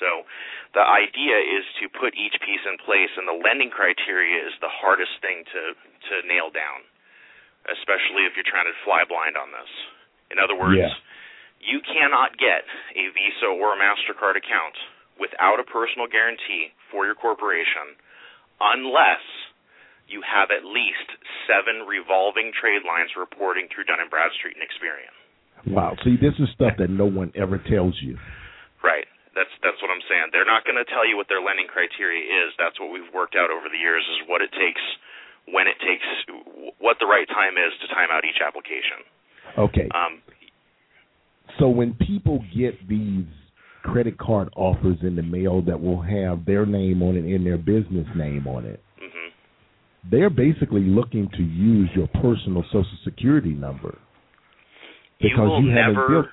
So the idea is to put each piece in place, and the lending criteria is the hardest thing to nail down, especially if you're trying to fly blind on this. In other words, you cannot get a Visa or a MasterCard account without a personal guarantee for your corporation unless you have at least 7 revolving trade lines reporting through Dun & Bradstreet and Experian. Wow. See, this is stuff that no one ever tells you. Right. That's what I'm saying. They're not going to tell you what their lending criteria is. That's what we've worked out over the years is what it takes, when it takes, what the right time is to time out each application. Okay. So when people get these credit card offers in the mail that will have their name on it and their business name on it, they're basically looking to use your personal Social Security number. Because you haven't built.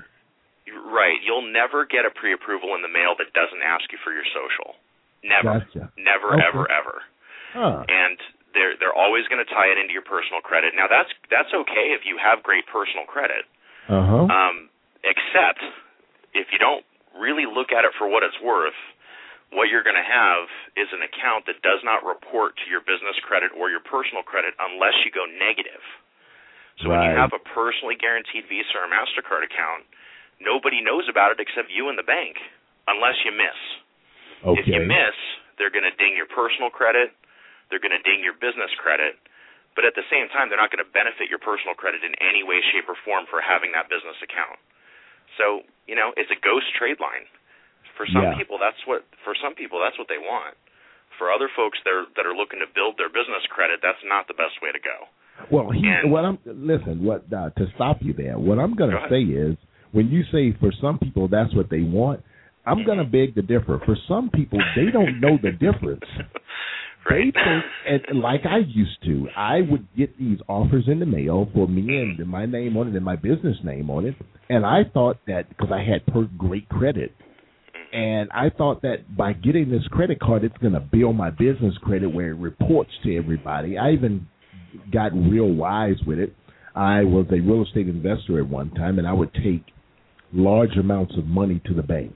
Right. You'll never get a pre-approval in the mail that doesn't ask you for your social. Never. Gotcha. Never, okay. ever. Huh. And they're always going to tie it into your personal credit. Now, that's okay if you have great personal credit, except if you don't really look at it for what it's worth, what you're going to have is an account that does not report to your business credit or your personal credit unless you go negative. So when you have a personally guaranteed Visa or MasterCard account, nobody knows about it except you and the bank, unless you miss. Okay. If you miss, they're going to ding your personal credit, they're going to ding your business credit, but at the same time, they're not going to benefit your personal credit in any way, shape, or form for having that business account. So, you know, it's a ghost trade line. For some people, that's what they want. For other folks that are looking to build their business credit, that's not the best way to go. Well, to stop you there, what I'm going to say is, when you say for some people that's what they want, I'm going to beg to differ. For some people, they don't know the difference. Right. They think, and like I used to, I would get these offers in the mail for me and my name on it and my business name on it, and I thought that because I had great credit, and I thought that by getting this credit card, it's going to build my business credit where it reports to everybody. I even got real wise with it. I was a real estate investor at one time, and I would take large amounts of money to the bank,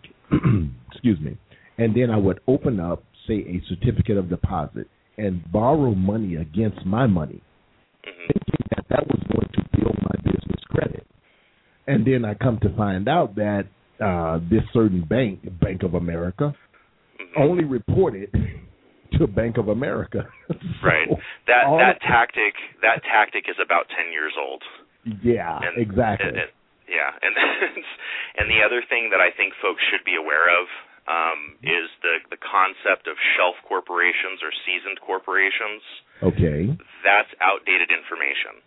excuse me, and then I would open up, say, a certificate of deposit and borrow money against my money, thinking that was going to build my business credit. And then I come to find out that this certain bank, Bank of America, only reported to Bank of America. Right. That tactic is about 10 years old. Yeah, exactly. And the other thing that I think folks should be aware of is the concept of shelf corporations or seasoned corporations. Okay. That's outdated information.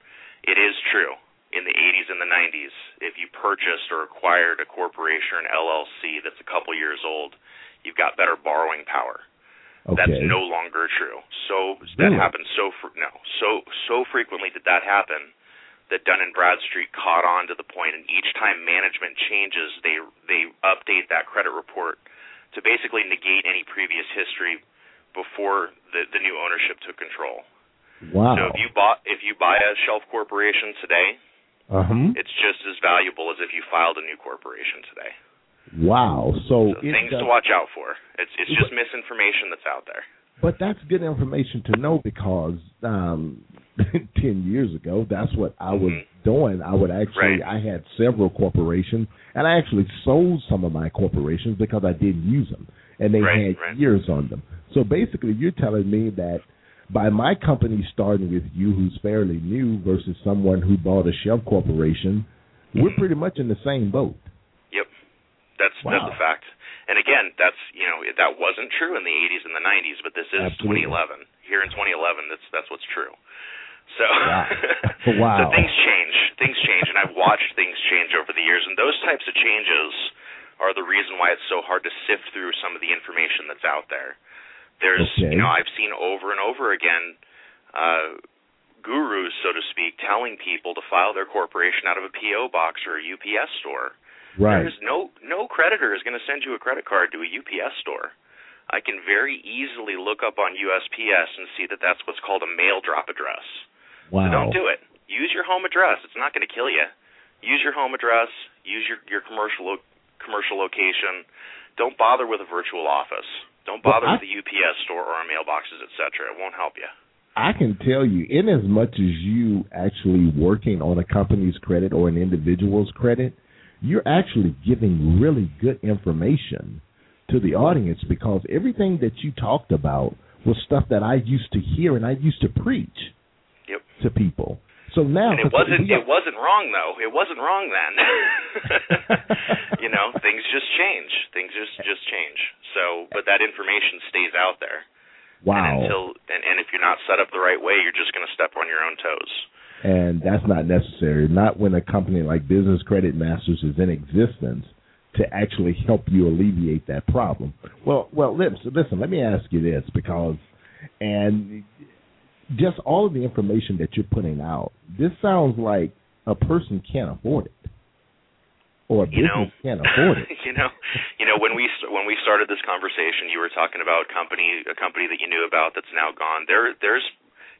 It is true. In the 80s and the 90s, if you purchased or acquired a corporation or an LLC that's a couple years old, you've got better borrowing power. Okay. That's no longer true. So that happened so frequently did that happen that Dun & Bradstreet caught on to the point, and each time management changes, they update that credit report to basically negate any previous history before the new ownership took control. Wow. So if you buy a shelf corporation today, it's just as valuable as if you filed a new corporation today. Wow. So things to watch out for. It's just misinformation that's out there. But that's good information to know because 10 years ago, that's what I was doing. I would actually, I had several corporations, and I actually sold some of my corporations because I didn't use them, and they had years on them. So basically, you're telling me that by my company starting with you, who's fairly new, versus someone who bought a shell corporation, we're pretty much in the same boat. Yep. That's a fact. And again, that's, you know, that wasn't true in the 80s and the 90s, but this is 2011. Here in 2011, that's what's true. So, wow. So things change, and I've watched things change over the years, and those types of changes are the reason why it's so hard to sift through some of the information that's out there. There's, you know, I've seen over and over again gurus, so to speak, telling people to file their corporation out of a P.O. box or a UPS store. Right. There's no creditor is going to send you a credit card to a UPS store. I can very easily look up on USPS and see that that's what's called a mail drop address. Wow. So don't do it. Use your home address. It's not going to kill you. Use your home address. Use your commercial location. Don't bother with a virtual office. Don't bother with the UPS store or our mailboxes, et cetera. It won't help you. I can tell you, in as much as you actually working on a company's credit or an individual's credit, you're actually giving really good information to the audience because everything that you talked about was stuff that I used to hear and I used to preach to people. So now and it wasn't wrong though. It wasn't wrong then. You know, things just change. Things just change. So, but that information stays out there. Wow. And if you're not set up the right way, you're just going to step on your own toes. And that's not necessary, not when a company like Business Credit Masters is in existence to actually help you alleviate that problem. Well, listen, let me ask you this because, and just all of the information that you're putting out, this sounds like a person can't afford it or a business can't afford it. You know, when we started this conversation, you were talking about a company that you knew about that's now gone. There's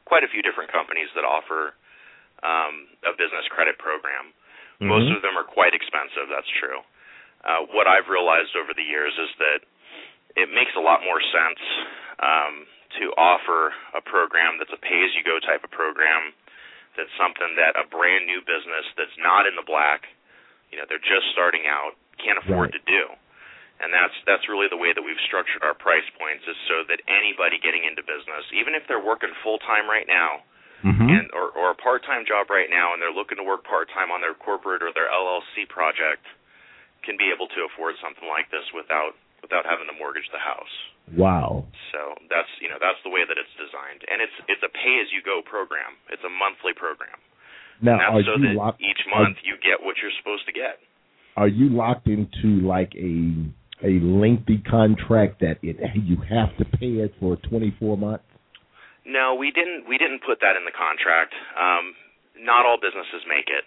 quite a few different companies that offer a business credit program. Most of them are quite expensive, that's true. What I've realized over the years is that it makes a lot more sense to offer a program that's a pay-as-you-go type of program, that's something that a brand-new business that's not in the black, you know, they're just starting out, can't afford to do. And that's really the way that we've structured our price points is so that anybody getting into business, even if they're working full-time right now, and or a part-time job right now, and they're looking to work part-time on their corporate or their LLC project, can be able to afford something like this without having to mortgage the house. Wow. So that's, you know, that's the way that it's designed, and it's a pay-as-you-go program. It's a monthly program. Now, that's so that each month you get what you're supposed to get. Are you locked into like a lengthy contract that you have to pay it for 24 months? No, we didn't put that in the contract. Not all businesses make it,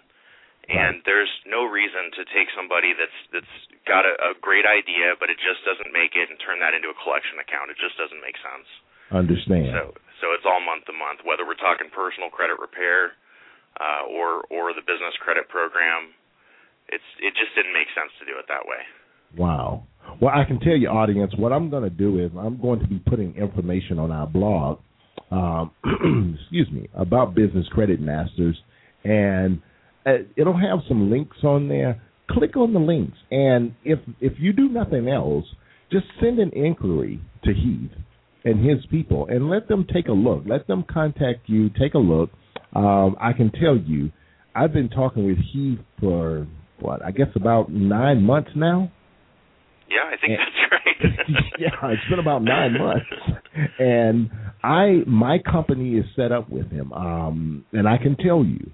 and there's no reason to take somebody that's got a great idea, but it just doesn't make it, and turn that into a collection account. It just doesn't make sense. Understand. So it's all month to month, whether we're talking personal credit repair or the business credit program. It just didn't make sense to do it that way. Wow. Well, I can tell you, audience, what I'm going to do is I'm going to be putting information on our blog. Excuse me, about Business Credit Masters, and it'll have some links on there. Click on the links, and if you do nothing else, just send an inquiry to Heath and his people, and let them take a look. Let them contact you, take a look. I can tell you, I've been talking with Heath for, about 9 months now? Yeah, I think that's right. Yeah, it's been about 9 months. And my company is set up with him, and I can tell you,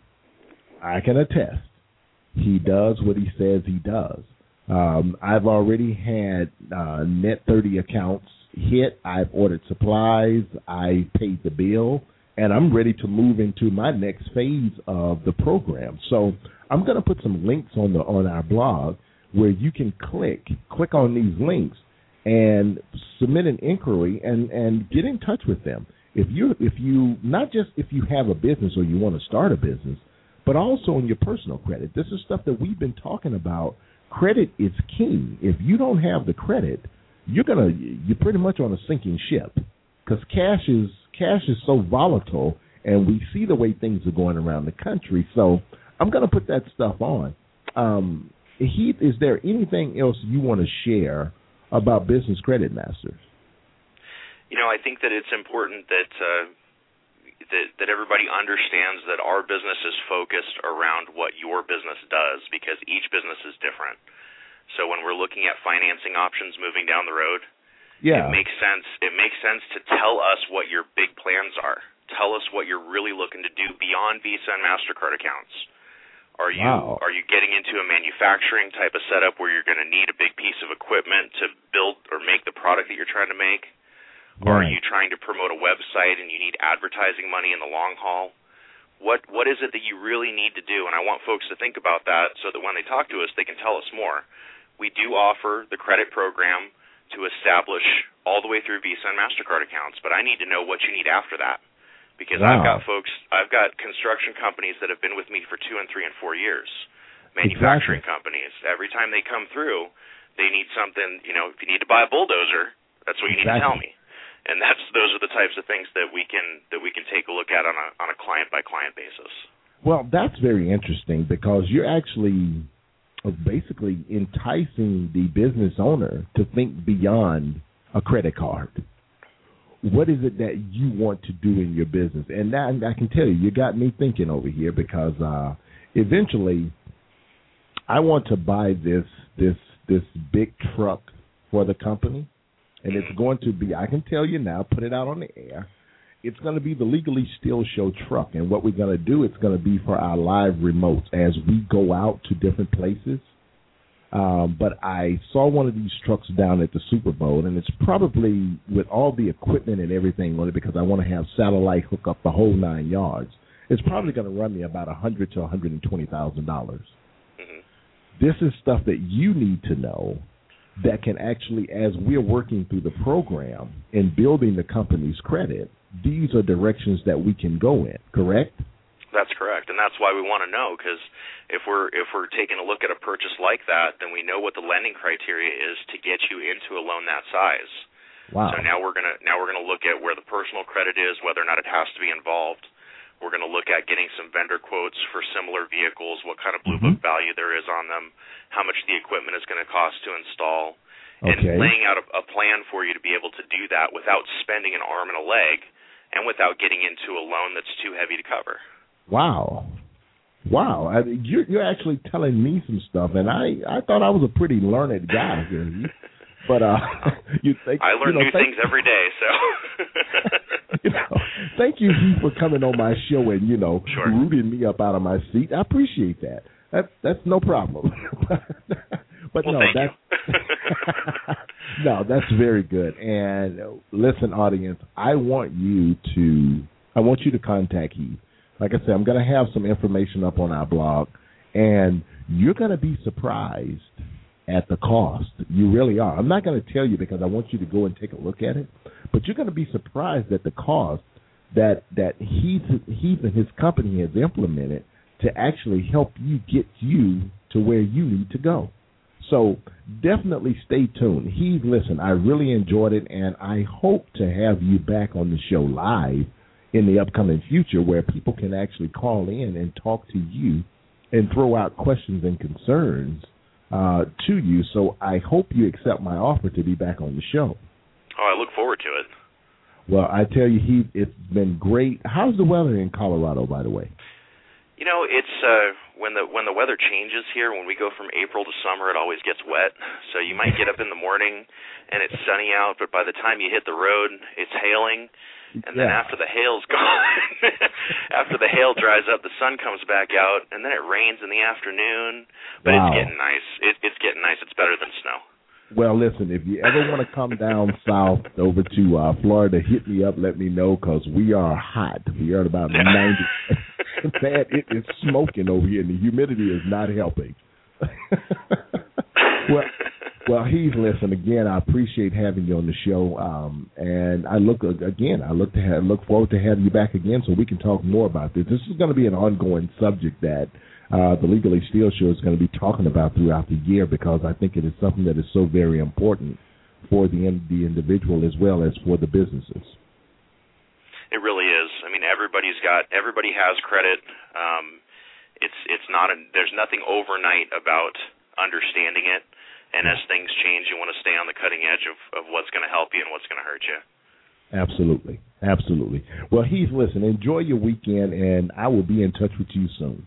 I can attest, he does what he says he does. I've already had net 30 accounts hit. I've ordered supplies. I paid the bill, and I'm ready to move into my next phase of the program. So I'm going to put some links on our blog where you can click on these links and submit an inquiry and get in touch with them. If you not just if you have a business or you want to start a business, but also in your personal credit. This is stuff that we've been talking about. Credit is king. If you don't have the credit, you're pretty much on a sinking ship, because cash is so volatile, and we see the way things are going around the country. So I'm going to put that stuff on. Heath, is there anything else you want to share about Business Credit Masters? You know, I think that it's important that everybody understands that our business is focused around what your business does, because each business is different. So when we're looking at financing options moving down the road, yeah, it makes sense to tell us what your big plans are. Tell us what you're really looking to do beyond Visa and MasterCard accounts. Are you getting into a manufacturing type of setup where you're going to need a big piece of equipment to build or make the product that you're trying to make? Right. Or are you trying to promote a website and you need advertising money in the long haul? What is it that you really need to do? And I want folks to think about that so that when they talk to us, they can tell us more. We do offer the credit program to establish all the way through Visa and MasterCard accounts, but I need to know what you need after that. Because I've got construction companies that have been with me for 2 and 3 and 4 years, manufacturing companies. Every time they come through, they need something, you know, if you need to buy a bulldozer, that's what you need to tell me. And those are the types of things that we can take a look at on a client-by-client basis. Well, that's very interesting, because you're actually basically enticing the business owner to think beyond a credit card. What is it that you want to do in your business? And that, I can tell you, you got me thinking over here, because eventually I want to buy this big truck for the company, and it's going to be, I can tell you now, put it out on the air, it's going to be the Legally Steal Show truck. And what we're going to do, it's going to be for our live remotes as we go out to different places. But I saw one of these trucks down at the Super Bowl, and it's probably with all the equipment and everything on it, because I want to have satellite hook up the whole 9 yards. It's probably going to run me about $100,000 to $120,000. Mm-hmm. This is stuff that you need to know that can actually, as we're working through the program and building the company's credit, these are directions that we can go in, correct? That's correct, and that's why we want to know, because if we're taking a look at a purchase like that, then we know what the lending criteria is to get you into a loan that size. Wow. So now we're gonna look at where the personal credit is, whether or not it has to be involved. We're gonna look at getting some vendor quotes for similar vehicles, what kind of blue book value there is on them, how much the equipment is gonna cost to install, and laying out a plan for you to be able to do that without spending an arm and a leg, and without getting into a loan that's too heavy to cover. Wow! I mean, you're actually telling me some stuff, and I thought I was a pretty learned guy here, but you think I learn new things every day. So, thank you for coming on my show and rooting me up out of my seat. I appreciate that. That's no problem. But well, no, that's very good. And listen, audience, I want you to contact Heath. Like I said, I'm going to have some information up on our blog, and you're going to be surprised at the cost. You really are. I'm not going to tell you, because I want you to go and take a look at it, but you're going to be surprised at the cost that Heath and his company has implemented to actually help you get you to where you need to go. So definitely stay tuned. Heath, listen, I really enjoyed it, and I hope to have you back on the show live in the upcoming future, where people can actually call in and talk to you and throw out questions and concerns to you. So I hope you accept my offer to be back on the show. Oh, I look forward to it. Well, I tell you, Heath, it's been great. How's the weather in Colorado, by the way? You know, it's when the weather changes here, when we go from April to summer, it always gets wet. So you might get up in the morning and it's sunny out, but by the time you hit the road, it's hailing. And then after the hail's gone, after the hail dries up, the sun comes back out, and then it rains in the afternoon. But It's getting nice. It's getting nice. It's better than snow. Well, listen, if you ever want to come down south over to Florida, hit me up. Let me know, because we are hot. We are at about 90. Man, it is smoking over here, and the humidity is not helping. Well, Well, Heath, listen, again, I appreciate having you on the show, and I look forward to having you back again so we can talk more about this. This is going to be an ongoing subject that the Legally Steal Show is going to be talking about throughout the year, because I think it is something that is so very important for the individual as well as for the businesses. It really is. I mean, everybody has credit. It's not a, there's nothing overnight about understanding it. And as things change, you want to stay on the cutting edge of what's going to help you and what's going to hurt you. Absolutely. Absolutely. Well, Heath, listen, enjoy your weekend, and I will be in touch with you soon.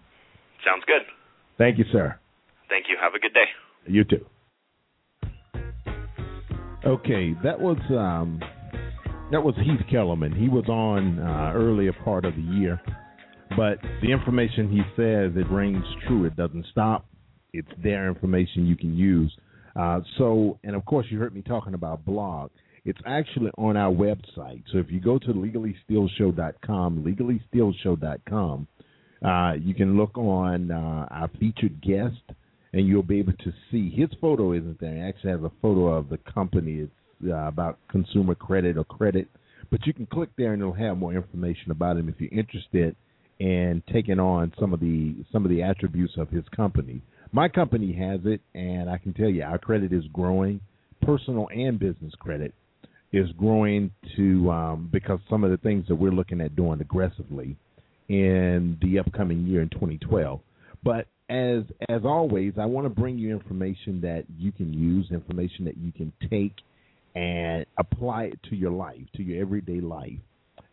Sounds good. Thank you, sir. Thank you. Have a good day. You too. Okay, that was Heath Kellerman. He was on earlier part of the year, but the information he says, it rings true. It doesn't stop. It's their information you can use. And of course, you heard me talking about blog. It's actually on our website. So if you go to LegallyStealShow.com, you can look on our featured guest, and you'll be able to see. His photo isn't there. He actually has a photo of the company. It's about consumer credit or credit. But you can click there, and it'll have more information about him if you're interested in taking on some of the attributes of his company. My company has it, and I can tell you our credit is growing. Personal and business credit is growing because some of the things that we're looking at doing aggressively in the upcoming year in 2012. But as always, I want to bring you information that you can use, information that you can take and apply it to your life, to your everyday life.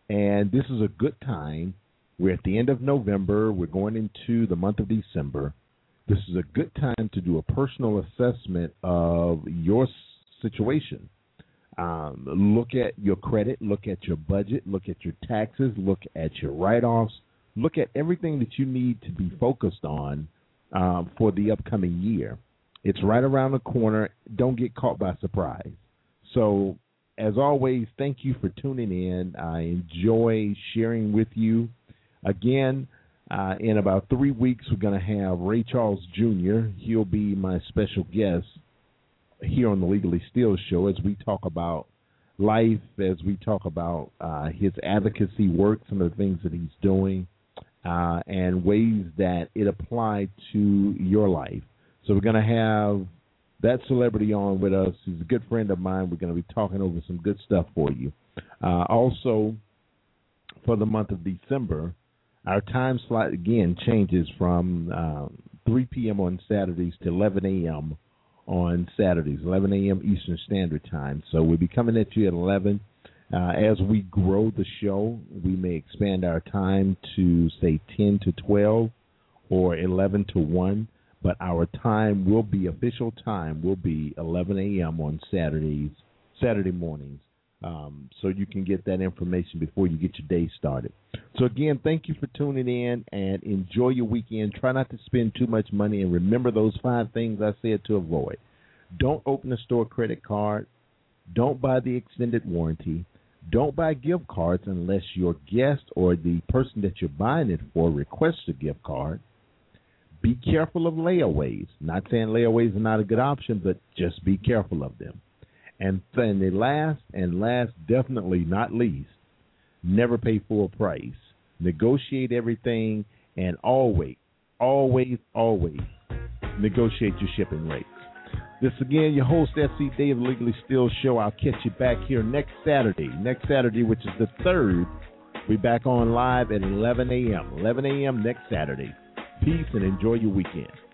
And this is a good time. We're at the end of November. We're going into the month of December. This is a good time to do a personal assessment of your situation. Look at your credit, look at your budget, look at your taxes, look at your write-offs, look at everything that you need to be focused on for the upcoming year. It's right around the corner. Don't get caught by surprise. So, as always, thank you for tuning in. I enjoy sharing with you. Again, in about 3 weeks, we're going to have Ray Charles Jr. He'll be my special guest here on the Legally Steal Show as we talk about life, as we talk about his advocacy work, some of the things that he's doing, and ways that it applies to your life. So we're going to have that celebrity on with us. He's a good friend of mine. We're going to be talking over some good stuff for you. Also, for the month of December, our time slot, again, changes from 3 p.m. on Saturdays to 11 a.m. on Saturdays, 11 a.m. Eastern Standard Time. So we'll be coming at you at 11. As we grow the show, we may expand our time to, say, 10 to 12 or 11 to 1. But our time will be, official time will be 11 a.m. on Saturday mornings. So you can get that information before you get your day started. So, again, thank you for tuning in, and enjoy your weekend. Try not to spend too much money, and remember those 5 things I said to avoid. Don't open a store credit card. Don't buy the extended warranty. Don't buy gift cards unless your guest or the person that you're buying it for requests a gift card. Be careful of layaways. Not saying layaways are not a good option, but just be careful of them. And then the last, definitely not least, never pay full price. Negotiate everything, and always negotiate your shipping rates. This, again, your host, S.E. Day of Legally Steal Show. I'll catch you back here next Saturday, which is the 3rd. We'll be back on live at 11 a.m. next Saturday. Peace, and enjoy your weekend.